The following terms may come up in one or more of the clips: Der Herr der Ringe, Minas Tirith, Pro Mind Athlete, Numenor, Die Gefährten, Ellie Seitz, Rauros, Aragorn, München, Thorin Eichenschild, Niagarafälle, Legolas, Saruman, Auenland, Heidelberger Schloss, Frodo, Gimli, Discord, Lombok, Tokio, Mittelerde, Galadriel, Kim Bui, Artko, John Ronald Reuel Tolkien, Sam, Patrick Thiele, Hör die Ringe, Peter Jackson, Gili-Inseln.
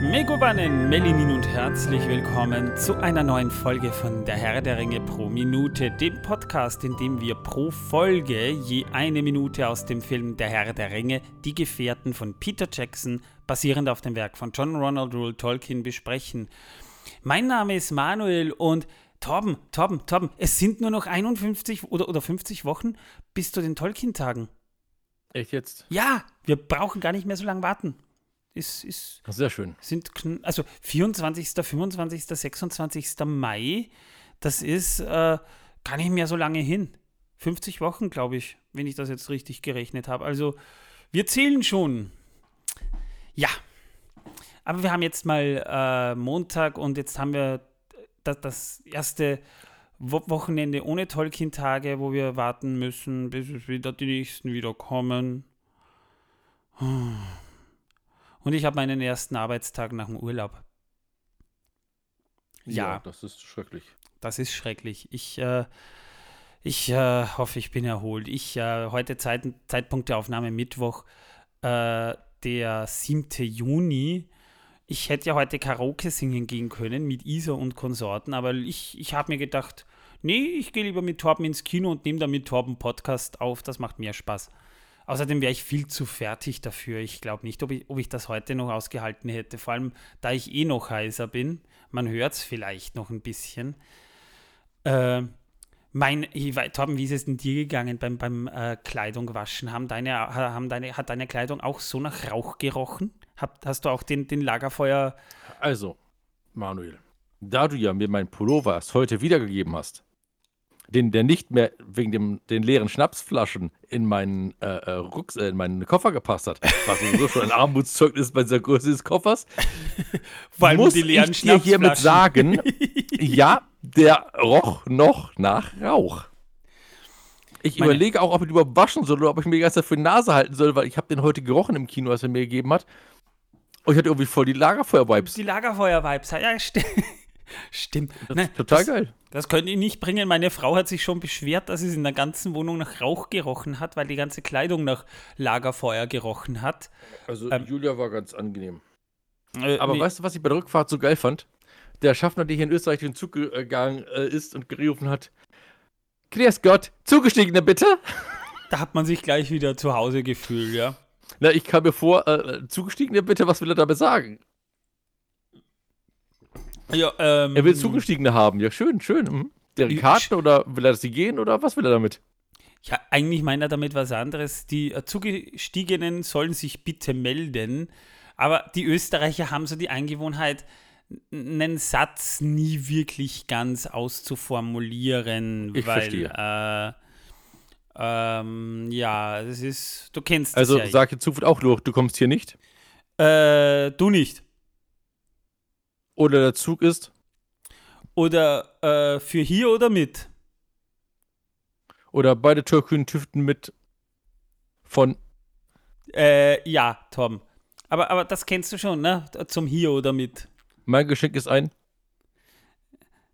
Megobannen, Melinin und herzlich willkommen zu einer neuen Folge von Der Herr der Ringe pro Minute, dem Podcast, in dem wir pro Folge je eine Minute aus dem Film Der Herr der Ringe, Die Gefährten von Peter Jackson, basierend auf dem Werk von John Ronald Reuel Tolkien, besprechen. Mein Name ist Manuel und Torben, es sind nur noch 51 oder 50 Wochen bis zu den Tolkien-Tagen. Echt jetzt? Ja, wir brauchen gar nicht mehr so lange warten. Ist sehr schön. Also 24., 25., 26. Mai, das ist gar nicht mehr so lange hin. 50 Wochen, glaube ich, wenn ich das jetzt richtig gerechnet habe. Also wir zählen schon. Ja, aber wir haben jetzt mal Montag und jetzt haben wir das erste Wochenende ohne Tolkien-Tage, wo wir warten müssen, bis wieder die nächsten wieder kommen. Und ich habe meinen ersten Arbeitstag nach dem Urlaub. Ja, das ist schrecklich. Ich hoffe, ich bin erholt. Heute Zeitpunkt der Aufnahme Mittwoch, der 7. Juni. Ich hätte ja heute Karaoke singen gehen können mit Isa und Konsorten, aber ich habe mir gedacht, nee, ich gehe lieber mit Torben ins Kino und nehme dann mit Torben Podcast auf. Das macht mehr Spaß. Außerdem wäre ich viel zu fertig dafür. Ich glaube nicht, ob ich das heute noch ausgehalten hätte. Vor allem, da ich eh noch heiser bin. Man hört es vielleicht noch ein bisschen. Torben, wie ist es denn dir gegangen beim Kleidung waschen? Hat deine Kleidung auch so nach Rauch gerochen? Hast du auch den Lagerfeuer? Also, Manuel, da du ja mir meinen Pullover heute wiedergegeben hast, der nicht mehr wegen den leeren Schnapsflaschen in meinen in meinen Koffer gepasst hat, was sowieso schon ein Armutszeugnis bei der Größe des Koffers, weil muss die leeren ich dir hiermit sagen, ja, der roch noch nach Rauch. Ich überlege auch, ob ich ihn überwaschen soll oder ob ich mir die ganze Zeit für die Nase halten soll, weil ich habe den heute gerochen im Kino, als er mir gegeben hat. Und ich hatte irgendwie voll die Lagerfeuer-Vibes. Ja, stimmt. Stimmt. Total geil. Das könnt ihr nicht bringen. Meine Frau hat sich schon beschwert, dass es in der ganzen Wohnung nach Rauch gerochen hat, weil die ganze Kleidung nach Lagerfeuer gerochen hat. Also Julia war ganz angenehm. Aber weißt du, was ich bei der Rückfahrt so geil fand? Der Schaffner, der hier in Österreich den Zug gegangen ist und gerufen hat, Grüß Gott, Zugestiegene bitte. Da hat man sich gleich wieder zu Hause gefühlt, ja. Na, ich kam mir vor, Zugestiegene bitte, was will er damit sagen? Ja, er will Zugestiegene haben. Ja, schön. Deren Karten oder will er, dass sie gehen oder was will er damit? Ja, eigentlich meint er damit was anderes. Die Zugestiegenen sollen sich bitte melden. Aber die Österreicher haben so die Angewohnheit, einen Satz nie wirklich ganz auszuformulieren. Ich verstehe. Ja, das ist, du kennst das ja. Also sag jetzt Zufall auch durch, du kommst hier nicht? Du nicht. Oder der Zug ist? Oder für hier oder mit? Oder beide Türkühen tüften mit von? Ja, Tom. Aber das kennst du schon, ne? Zum hier oder mit. Mein Geschenk ist ein?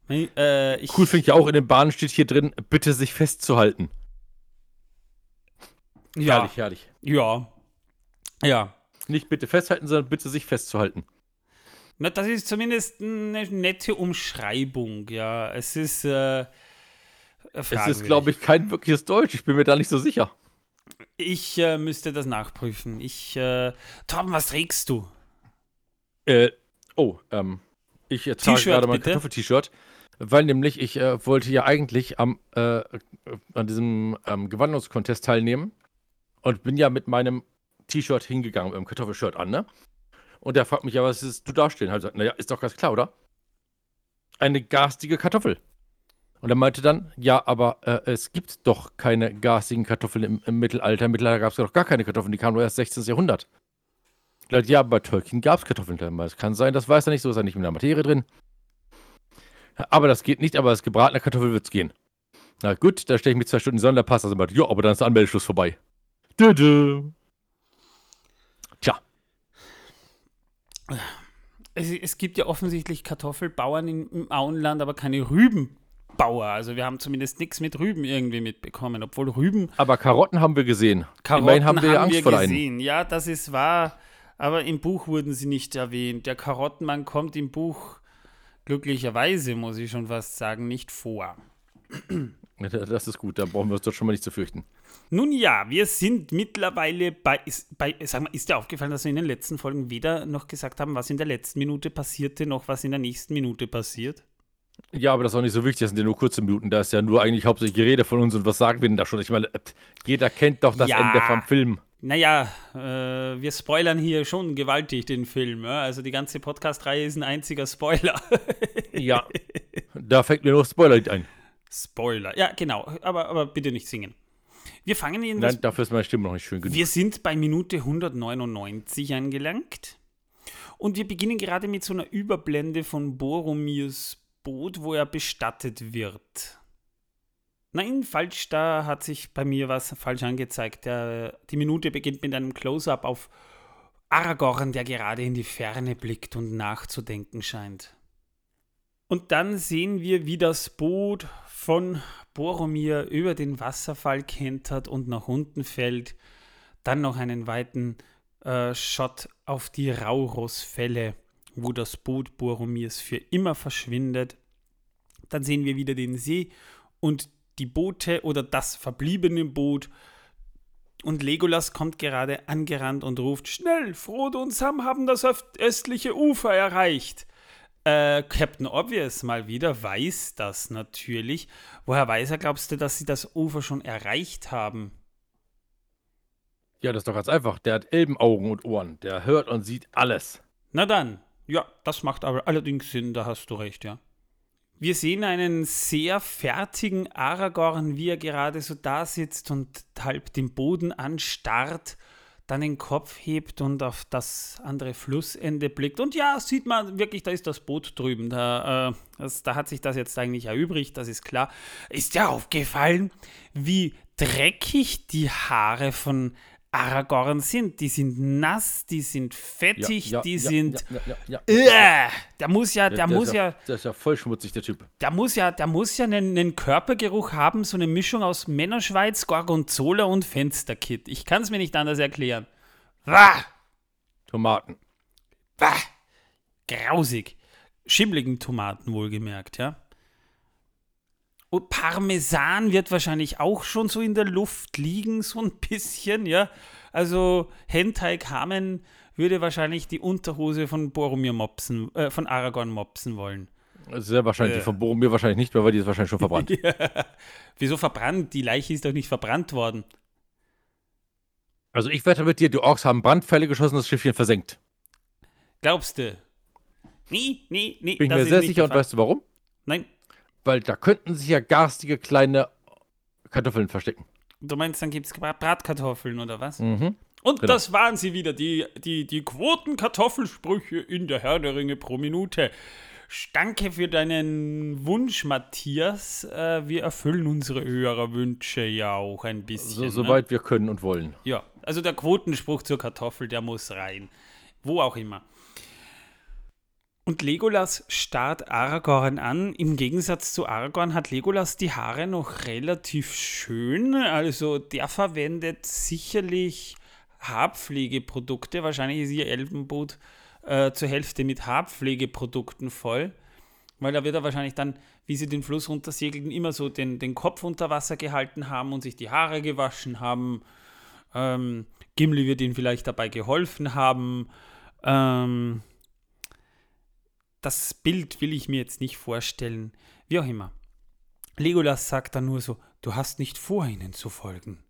Cool finde ich auch, in den Bahnen steht hier drin, bitte sich festzuhalten. Ja. Herrlich. Ja. Nicht bitte festhalten, sondern bitte sich festzuhalten. Na, das ist zumindest eine nette Umschreibung, ja. Es ist, glaube ich, kein wirkliches Deutsch. Ich bin mir da nicht so sicher. Ich müsste das nachprüfen. Torben, was trägst du? Ich trage gerade mein Kartoffel-T-Shirt, weil nämlich ich wollte ja eigentlich an diesem Gewandungskontest teilnehmen und bin ja mit meinem T-Shirt hingegangen, mit meinem Kartoffelshirt an, ne? Und der fragt mich, ja, was ist du da stehen? Halt, naja, ist doch ganz klar, oder? Eine garstige Kartoffel. Und er meinte dann, ja, aber es gibt doch keine garstigen Kartoffeln im Mittelalter. Im Mittelalter gab es ja doch gar keine Kartoffeln, die kamen nur erst 16. Jahrhundert. Dachte, ja, bei Tolkien gab es Kartoffeln. Es kann sein, das weiß er nicht, so ist er nicht mit der Materie drin. Aber das geht nicht, aber als gebratene Kartoffel wird es gehen. Na gut, da stelle ich mich 2 Stunden Sonne, da passt das immer. Ja, aber dann ist der Anmeldeschluss vorbei. Tudu. Es gibt ja offensichtlich Kartoffelbauern im Auenland, aber keine Rübenbauer. Also wir haben zumindest nichts mit Rüben irgendwie mitbekommen, obwohl Rüben... Aber Karotten haben wir gesehen. Karotten haben wir gesehen, ja, das ist wahr. aber im Buch wurden sie nicht erwähnt. Der Karottenmann kommt im Buch glücklicherweise, muss ich schon fast sagen, nicht vor. Das ist gut, da brauchen wir uns doch schon mal nicht zu fürchten. Nun ja, wir sind mittlerweile bei sag mal, ist dir aufgefallen, dass wir in den letzten Folgen weder noch gesagt haben, was in der letzten Minute passierte, noch was in der nächsten Minute passiert? Ja, aber das ist auch nicht so wichtig, das sind ja nur kurze Minuten, da ist ja nur eigentlich hauptsächlich die Rede von uns und was sagen wir denn da schon? Ich meine, jeder kennt doch das Ende vom Film. Naja, wir spoilern hier schon gewaltig den Film, ja? Also die ganze Podcast-Reihe ist ein einziger Spoiler. Ja, da fängt mir noch Spoilerlied ein. Spoiler, ja genau, aber bitte nicht singen. Wir fangen in das... Nein, dafür ist meine Stimme noch nicht schön genug. Wir sind bei Minute 199 angelangt und wir beginnen gerade mit so einer Überblende von Boromirs Boot, wo er bestattet wird. Nein, falsch, da hat sich bei mir was falsch angezeigt. Die Minute beginnt mit einem Close-Up auf Aragorn, der gerade in die Ferne blickt und nachzudenken scheint. Und dann sehen wir, wie das Boot von Boromir über den Wasserfall kentert und nach unten fällt. Dann noch einen weiten Shot auf die Rauros-Fälle, wo das Boot Boromirs für immer verschwindet. Dann sehen wir wieder den See und die Boote oder das verbliebene Boot. Und Legolas kommt gerade angerannt und ruft, schnell, Frodo und Sam haben das östliche Ufer erreicht. Captain Obvious mal wieder weiß das natürlich. Woher weiß er, glaubst du, dass sie das Ufer schon erreicht haben? Ja, das ist doch ganz einfach. Der hat Elbenaugen und Ohren. Der hört und sieht alles. Na dann, ja, das macht aber allerdings Sinn, da hast du recht, ja. Wir sehen einen sehr fertigen Aragorn, wie er gerade so da sitzt und halb den Boden anstarrt, dann den Kopf hebt und auf das andere Flussende blickt. Und ja, sieht man wirklich, da ist das Boot drüben. Da hat sich das jetzt eigentlich erübrigt, das ist klar. Ist dir aufgefallen, wie dreckig die Haare von Aragorn sind, die sind nass, die sind fettig, Der ist ja voll schmutzig, der Typ. Der muss ja einen Körpergeruch haben, so eine Mischung aus Männerschweiß, Gorgonzola und Fensterkitt. Ich kann es mir nicht anders erklären. Wah! Tomaten. Wah! Grausig. Schimmligen Tomaten wohlgemerkt, ja. Und Parmesan wird wahrscheinlich auch schon so in der Luft liegen, so ein bisschen, ja. Also Hentai Kamen würde wahrscheinlich die Unterhose von Boromir mopsen, von Aragorn mopsen wollen. Sehr wahrscheinlich, von Boromir wahrscheinlich nicht mehr, weil die ist wahrscheinlich schon verbrannt. Ja. Wieso verbrannt? Die Leiche ist doch nicht verbrannt worden. Also ich wette mit dir, die Orks haben Brandpfeile geschossen, das Schiffchen versenkt. Glaubst du? Nee. Bin ich mir sehr sicher und weißt du warum? Nein. Weil da könnten sich ja garstige kleine Kartoffeln verstecken. Du meinst, dann gibt es Bratkartoffeln oder was? Mhm. Und genau. Das waren sie wieder, die Quotenkartoffelsprüche in der Herr der Ringe pro Minute. Danke für deinen Wunsch, Matthias. Wir erfüllen unsere Hörerwünsche ja auch ein bisschen. Soweit wir können und wollen. Ja, also der Quotenspruch zur Kartoffel, der muss rein. Wo auch immer. Und Legolas starrt Aragorn an. Im Gegensatz zu Aragorn hat Legolas die Haare noch relativ schön. Also der verwendet sicherlich Haarpflegeprodukte. Wahrscheinlich ist ihr Elbenboot zur Hälfte mit Haarpflegeprodukten voll. Weil da wird er wahrscheinlich dann, wie sie den Fluss runtersegelten, immer so den Kopf unter Wasser gehalten haben und sich die Haare gewaschen haben. Gimli wird ihnen vielleicht dabei geholfen haben. Das Bild will ich mir jetzt nicht vorstellen. Wie auch immer. Legolas sagt dann nur so, du hast nicht vor, ihnen zu folgen.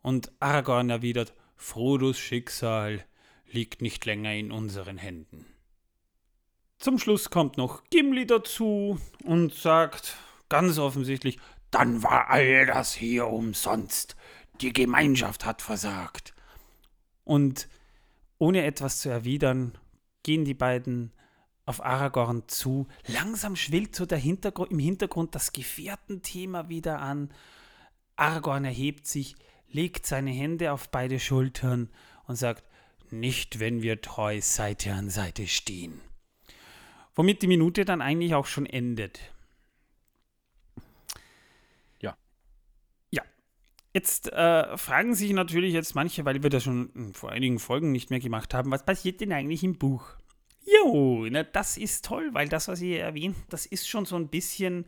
Und Aragorn erwidert, Frodos Schicksal liegt nicht länger in unseren Händen. Zum Schluss kommt noch Gimli dazu und sagt ganz offensichtlich, dann war all das hier umsonst. Die Gemeinschaft hat versagt. Und ohne etwas zu erwidern, gehen die beiden auf Aragorn zu. Langsam schwillt so im Hintergrund das Gefährtenthema wieder an. Aragorn erhebt sich, legt seine Hände auf beide Schultern und sagt, nicht, wenn wir treu Seite an Seite stehen. Womit die Minute dann eigentlich auch schon endet. Ja. Ja, Jetzt fragen sich natürlich jetzt manche, weil wir das schon vor einigen Folgen nicht mehr gemacht haben, was passiert denn eigentlich im Buch? Jo, na, das ist toll, weil das, was ihr erwähnt, das ist schon so ein bisschen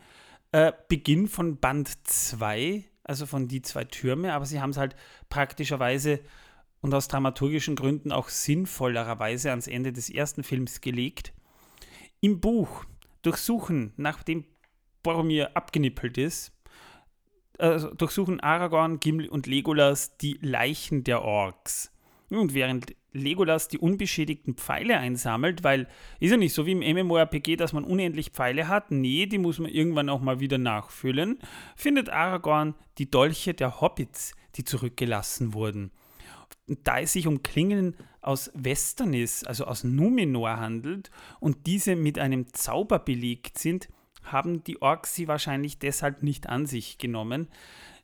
Beginn von Band 2, also von Die zwei Türme, aber sie haben es halt praktischerweise und aus dramaturgischen Gründen auch sinnvollererweise ans Ende des ersten Films gelegt. Im Buch durchsuchen, nachdem Boromir abgenippelt ist, durchsuchen Aragorn, Gimli und Legolas die Leichen der Orks. Und während Legolas die unbeschädigten Pfeile einsammelt, weil, ist ja nicht so wie im MMORPG, dass man unendlich Pfeile hat, nee, die muss man irgendwann auch mal wieder nachfüllen, findet Aragorn die Dolche der Hobbits, die zurückgelassen wurden. Und da es sich um Klingen aus Westernis, also aus Numenor handelt und diese mit einem Zauber belegt sind, haben die Orks sie wahrscheinlich deshalb nicht an sich genommen.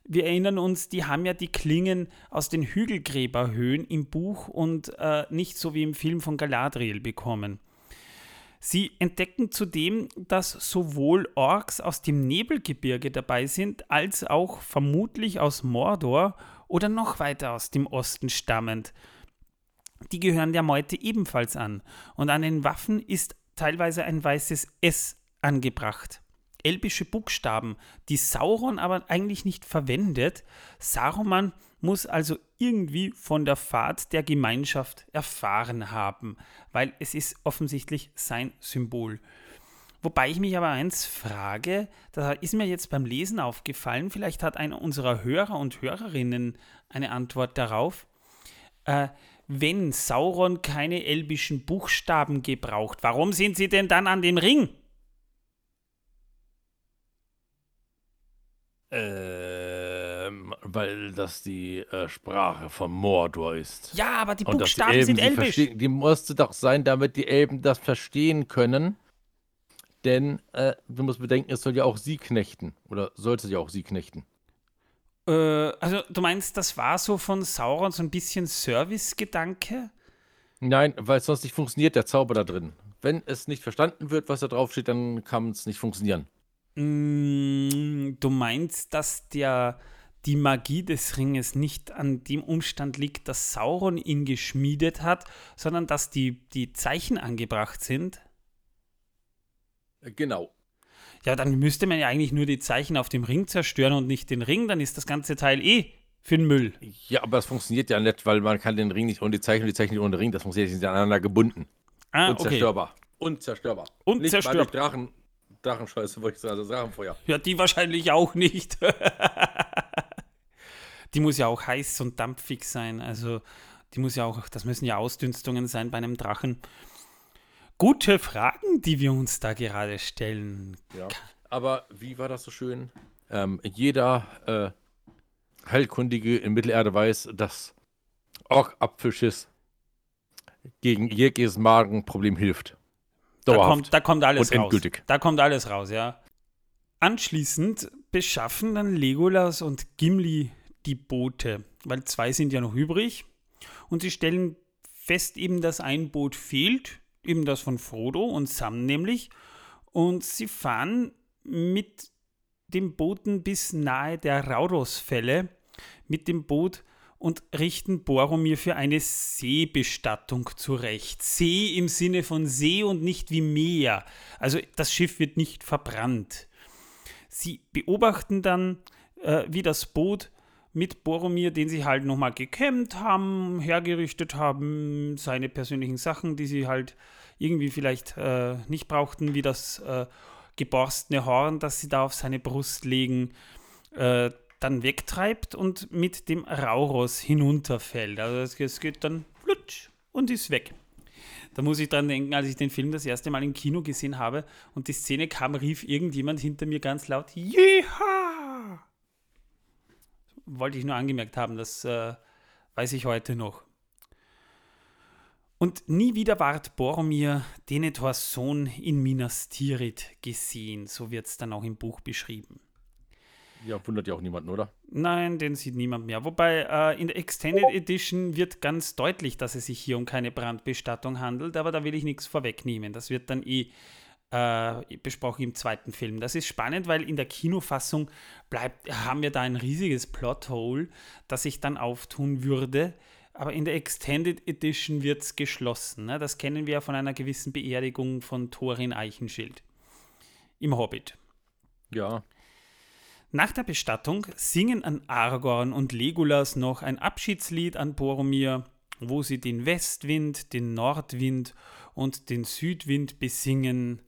Wir erinnern uns, die haben ja die Klingen aus den Hügelgräberhöhen im Buch und nicht so wie im Film von Galadriel bekommen. Sie entdecken zudem, dass sowohl Orks aus dem Nebelgebirge dabei sind, als auch vermutlich aus Mordor oder noch weiter aus dem Osten stammend. Die gehören der Meute ebenfalls an und an den Waffen ist teilweise ein weißes S angebracht. Elbische Buchstaben, die Sauron aber eigentlich nicht verwendet. Saruman muss also irgendwie von der Fahrt der Gemeinschaft erfahren haben, weil es ist offensichtlich sein Symbol. Wobei ich mich aber eins frage, das ist mir jetzt beim Lesen aufgefallen, vielleicht hat einer unserer Hörer und Hörerinnen eine Antwort darauf. Wenn Sauron keine elbischen Buchstaben gebraucht, warum sind sie denn dann an dem Ring? Weil das die Sprache von Mordor ist. Ja, aber die Buchstaben sind elbisch. Die musste doch sein, damit die Elben das verstehen können. Denn du musst bedenken, es soll ja auch sie knechten. Oder sollte ja auch sie knechten. Also du meinst, das war so von Sauron so ein bisschen Service-Gedanke? Nein, weil sonst nicht funktioniert der Zauber da drin. Wenn es nicht verstanden wird, was da drauf steht, dann kann es nicht funktionieren. Du meinst, dass die Magie des Ringes nicht an dem Umstand liegt, dass Sauron ihn geschmiedet hat, sondern dass die Zeichen angebracht sind? Genau. Ja, dann müsste man ja eigentlich nur die Zeichen auf dem Ring zerstören und nicht den Ring, dann ist das ganze Teil für den Müll. Ja, aber das funktioniert ja nicht, weil man kann den Ring nicht ohne die Zeichen und die Zeichen nicht ohne den Ring, das funktioniert nicht aneinander gebunden. Ah, unzerstörbar. Okay. Unzerstörbar. Unzerstörbar. Nicht bei Drachen. Drachenscheiße, wollte ich sagen, also Drachenfeuer. Ja, die wahrscheinlich auch nicht. Die muss ja auch heiß und dampfig sein, also das müssen ja Ausdünstungen sein bei einem Drachen. Gute Fragen, die wir uns da gerade stellen. Ja, aber wie war das so schön? Jeder Heilkundige in Mittelerde weiß, dass Ork-Apfelschiss gegen jegliches Magenproblem hilft. Da kommt alles raus. Da kommt alles raus, ja. Anschließend beschaffen dann Legolas und Gimli die Boote, weil 2 sind ja noch übrig. Und sie stellen fest eben, dass ein Boot fehlt, eben das von Frodo und Sam nämlich. Und sie fahren mit den Booten bis nahe der Rauros-Fälle mit dem Boot und richten Boromir für eine Seebestattung zurecht. See im Sinne von See und nicht wie Meer. Also das Schiff wird nicht verbrannt. Sie beobachten dann, wie das Boot mit Boromir, den sie halt nochmal gekämmt haben, hergerichtet haben, seine persönlichen Sachen, die sie halt irgendwie vielleicht nicht brauchten, wie das geborstene Horn, das sie da auf seine Brust legen, dann wegtreibt und mit dem Rauros hinunterfällt. Also es geht dann flutsch und ist weg. Da muss ich dran denken, als ich den Film das erste Mal im Kino gesehen habe und die Szene kam, rief irgendjemand hinter mir ganz laut, Jeha! Wollte ich nur angemerkt haben, das weiß ich heute noch. Und nie wieder ward Boromir, Denethors Sohn, in Minas Tirith gesehen. So wird es dann auch im Buch beschrieben. Ja, wundert ja auch niemanden, oder? Nein, den sieht niemand mehr. Wobei in der Extended Edition wird ganz deutlich, dass es sich hier um keine Brandbestattung handelt, aber da will ich nichts vorwegnehmen. Das wird dann besprochen im zweiten Film. Das ist spannend, weil in der Kinofassung haben wir da ein riesiges Plothole, das sich dann auftun würde, aber in der Extended Edition wird es geschlossen. Ne? Das kennen wir ja von einer gewissen Beerdigung von Thorin Eichenschild im Hobbit. Ja. Nach der Bestattung singen an Aragorn und Legolas noch ein Abschiedslied an Boromir, wo sie den Westwind, den Nordwind und den Südwind besingen.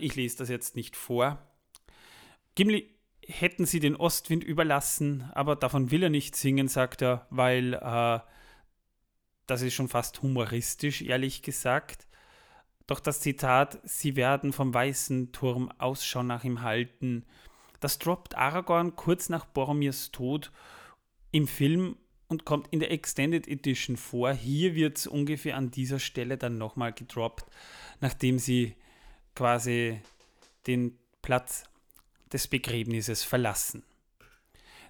Ich lese das jetzt nicht vor. Gimli, hätten sie den Ostwind überlassen, aber davon will er nicht singen, sagt er, weil das ist schon fast humoristisch, ehrlich gesagt. Doch das Zitat, sie werden vom weißen Turm Ausschau nach ihm halten, das droppt Aragorn kurz nach Boromirs Tod im Film und kommt in der Extended Edition vor. Hier wird es ungefähr an dieser Stelle dann nochmal gedroppt, nachdem sie quasi den Platz des Begräbnisses verlassen.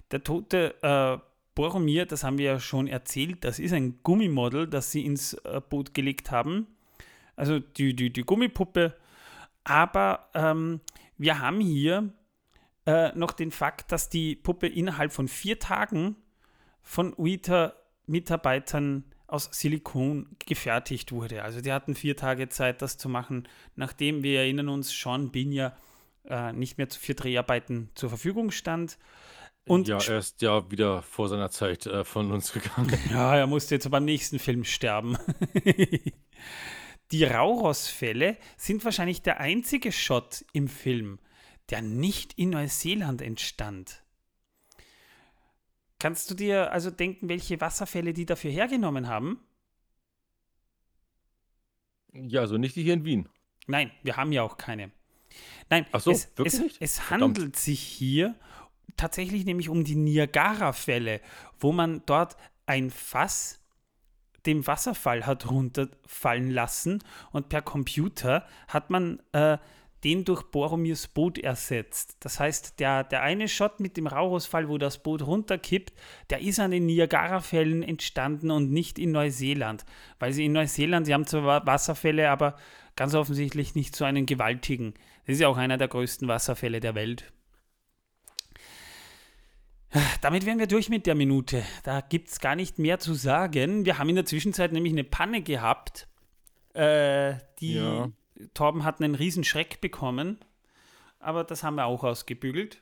Der tote Boromir, das haben wir ja schon erzählt, das ist ein Gummimodel, das sie ins Boot gelegt haben. Also die Gummipuppe. Aber wir haben hier noch den Fakt, dass die Puppe innerhalb von 4 Tagen von UITA-Mitarbeitern aus Silikon gefertigt wurde. Also die hatten 4 Tage Zeit, das zu machen, nachdem, wir erinnern uns, Sean Bean ja nicht mehr für Dreharbeiten zur Verfügung stand. Und ja, er ist ja wieder vor seiner Zeit von uns gegangen. Ja, er musste jetzt beim nächsten Film sterben. Die Rauros-Fälle sind wahrscheinlich der einzige Shot im Film, der nicht in Neuseeland entstand. Kannst du dir also denken, welche Wasserfälle die dafür hergenommen haben? Ja, also nicht die hier in Wien. Nein, wir haben ja auch keine. Nein, ach so, es handelt sich hier tatsächlich nämlich um die Niagarafälle, wo man dort ein Fass dem Wasserfall hat runterfallen lassen und per Computer hat man den durch Boromirs Boot ersetzt. Das heißt, der eine Shot mit dem Rauros-Fall, wo das Boot runterkippt, der ist an den Niagarafällen entstanden und nicht in Neuseeland. Weil sie in Neuseeland, sie haben zwar Wasserfälle, aber ganz offensichtlich nicht so einen gewaltigen. Das ist ja auch einer der größten Wasserfälle der Welt. Damit wären wir durch mit der Minute. Da gibt es gar nicht mehr zu sagen. Wir haben in der Zwischenzeit nämlich eine Panne gehabt, die... Ja. Torben hat einen riesen Schreck bekommen, aber das haben wir auch ausgebügelt.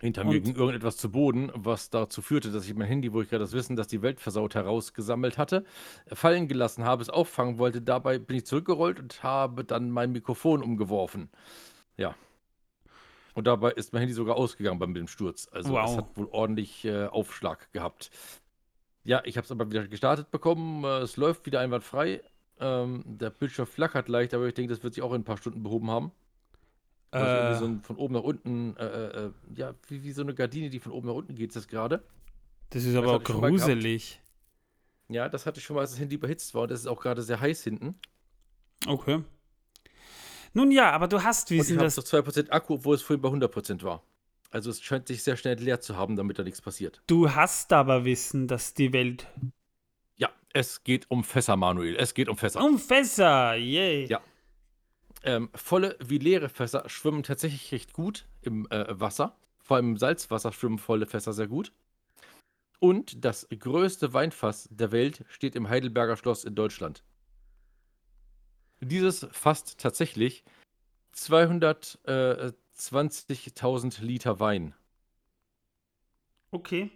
Hinter mir ging irgendetwas zu Boden, was dazu führte, dass ich mein Handy, wo ich gerade das Wissen, dass die Welt versaut, herausgesammelt hatte, fallen gelassen habe, es auffangen wollte. Dabei bin ich zurückgerollt und habe dann mein Mikrofon umgeworfen. Ja. Und dabei ist mein Handy sogar ausgegangen beim dem Sturz. Also wow. Es hat wohl ordentlich Aufschlag gehabt. Ja, ich habe es aber wieder gestartet bekommen. Es läuft wieder einwandfrei. Der Bildschirm flackert leicht, aber ich denke, das wird sich auch in ein paar Stunden behoben haben. Also so von oben nach unten, ja, wie so eine Gardine, die von oben nach unten geht, ist das gerade. Das ist aber auch gruselig. Ja, das hatte ich schon mal, als das Handy überhitzt war. Und das ist auch gerade sehr heiß hinten. Okay. Nun ja, aber du hast Wissen, dass... Ich habe noch 2% Akku, obwohl es vorhin bei 100% war. Also es scheint sich sehr schnell leer zu haben, damit da nichts passiert. Du hast aber Wissen, dass die Welt... Es geht um Fässer, Manuel. Es geht um Fässer. Um Fässer, yay. Yeah. Ja. Volle wie leere Fässer schwimmen tatsächlich recht gut im Wasser. Vor allem im Salzwasser schwimmen volle Fässer sehr gut. Und das größte Weinfass der Welt steht im Heidelberger Schloss in Deutschland. Dieses fasst tatsächlich 220.000 Liter Wein. Okay.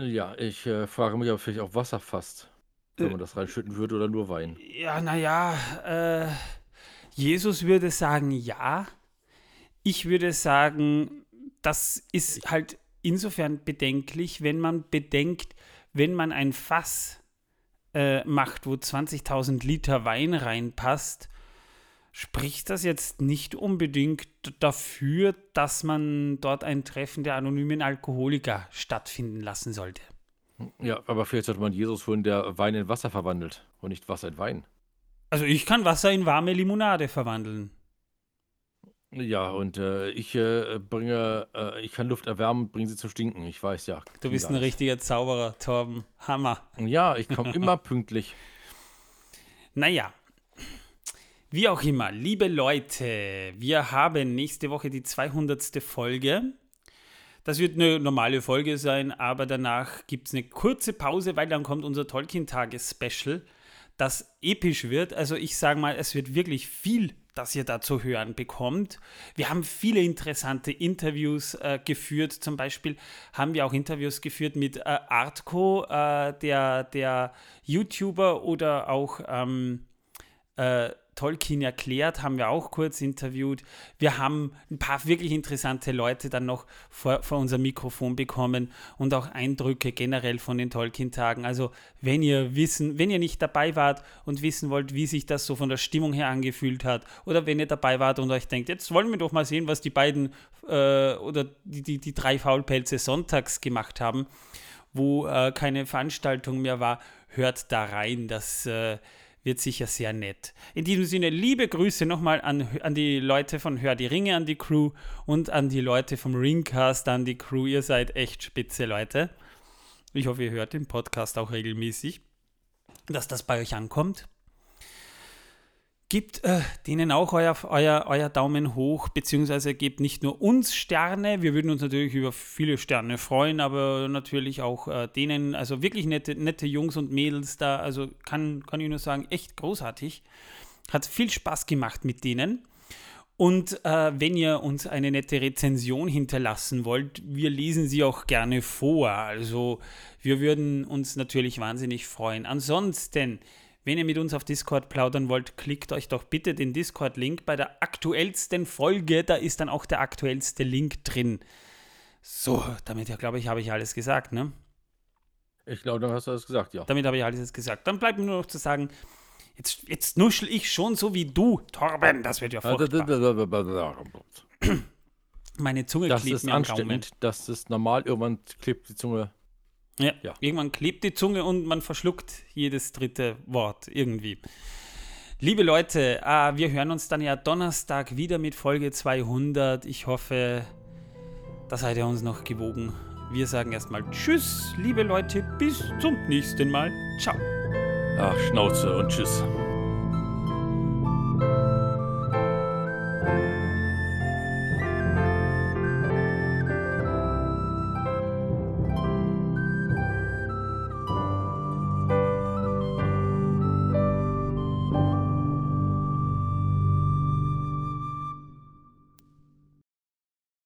Ja, ich frage mich, ob vielleicht auch Wasser fasst, wenn man das reinschütten würde oder nur Wein. Ja, Jesus würde sagen, ja. Ich würde sagen, das ist halt insofern bedenklich, wenn man bedenkt, wenn man ein Fass macht, wo 20.000 Liter Wein reinpasst, spricht das jetzt nicht unbedingt dafür, dass man dort ein Treffen der anonymen Alkoholiker stattfinden lassen sollte. Ja, aber vielleicht sollte man Jesus holen, der Wein in Wasser verwandelt und nicht Wasser in Wein. Also ich kann Wasser in warme Limonade verwandeln. Ja, und ich kann Luft erwärmen und bringe sie zu stinken. Ich weiß ja. Du bist ein richtiger Zauberer, Torben. Hammer. Ja, ich komme immer pünktlich. Naja, wie auch immer, liebe Leute, wir haben nächste Woche die 200. Folge. Das wird eine normale Folge sein, aber danach gibt es eine kurze Pause, weil dann kommt unser Tolkien-Tages-Special, das episch wird. Also ich sage mal, es wird wirklich viel, das ihr da zu hören bekommt. Wir haben viele interessante Interviews geführt. Zum Beispiel haben wir auch Interviews geführt mit Artko, der YouTuber, oder auch Tolkien erklärt, haben wir auch kurz interviewt. Wir haben ein paar wirklich interessante Leute dann noch vor unser Mikrofon bekommen und auch Eindrücke generell von den Tolkien-Tagen. Also wenn ihr nicht dabei wart und wissen wollt, wie sich das so von der Stimmung her angefühlt hat, oder wenn ihr dabei wart und euch denkt, jetzt wollen wir doch mal sehen, was die beiden oder die drei Faulpelze sonntags gemacht haben, wo keine Veranstaltung mehr war, hört da rein, das wird sicher sehr nett. In diesem Sinne, liebe Grüße nochmal an die Leute von Hör die Ringe, an die Crew, und an die Leute vom Ringcast, an die Crew. Ihr seid echt spitze, Leute. Ich hoffe, ihr hört den Podcast auch regelmäßig, dass das bei euch ankommt. Gebt denen auch euer Daumen hoch, beziehungsweise gebt nicht nur uns Sterne. Wir würden uns natürlich über viele Sterne freuen, aber natürlich auch denen, also wirklich nette Jungs und Mädels da. Also kann ich nur sagen, echt großartig. Hat viel Spaß gemacht mit denen. Und wenn ihr uns eine nette Rezension hinterlassen wollt, wir lesen sie auch gerne vor. Also wir würden uns natürlich wahnsinnig freuen. Ansonsten, wenn ihr mit uns auf Discord plaudern wollt, klickt euch doch bitte den Discord-Link bei der aktuellsten Folge. Da ist dann auch der aktuellste Link drin. So, damit, glaube ich, habe ich alles gesagt, ne? Ich glaube, dann hast du alles gesagt, ja. Damit habe ich alles gesagt. Dann bleibt mir nur noch zu sagen, jetzt nuschel ich schon so wie du, Torben. Das wird ja furchtbar. Meine Zunge klebt mir am Gaumen. Das ist normal, irgendwann klebt die Zunge. Ja, irgendwann klebt die Zunge und man verschluckt jedes dritte Wort irgendwie. Liebe Leute, wir hören uns dann ja Donnerstag wieder mit Folge 200. Ich hoffe, da seid ihr uns noch gewogen. Wir sagen erstmal Tschüss, liebe Leute, bis zum nächsten Mal. Ciao. Ach, Schnauze und Tschüss.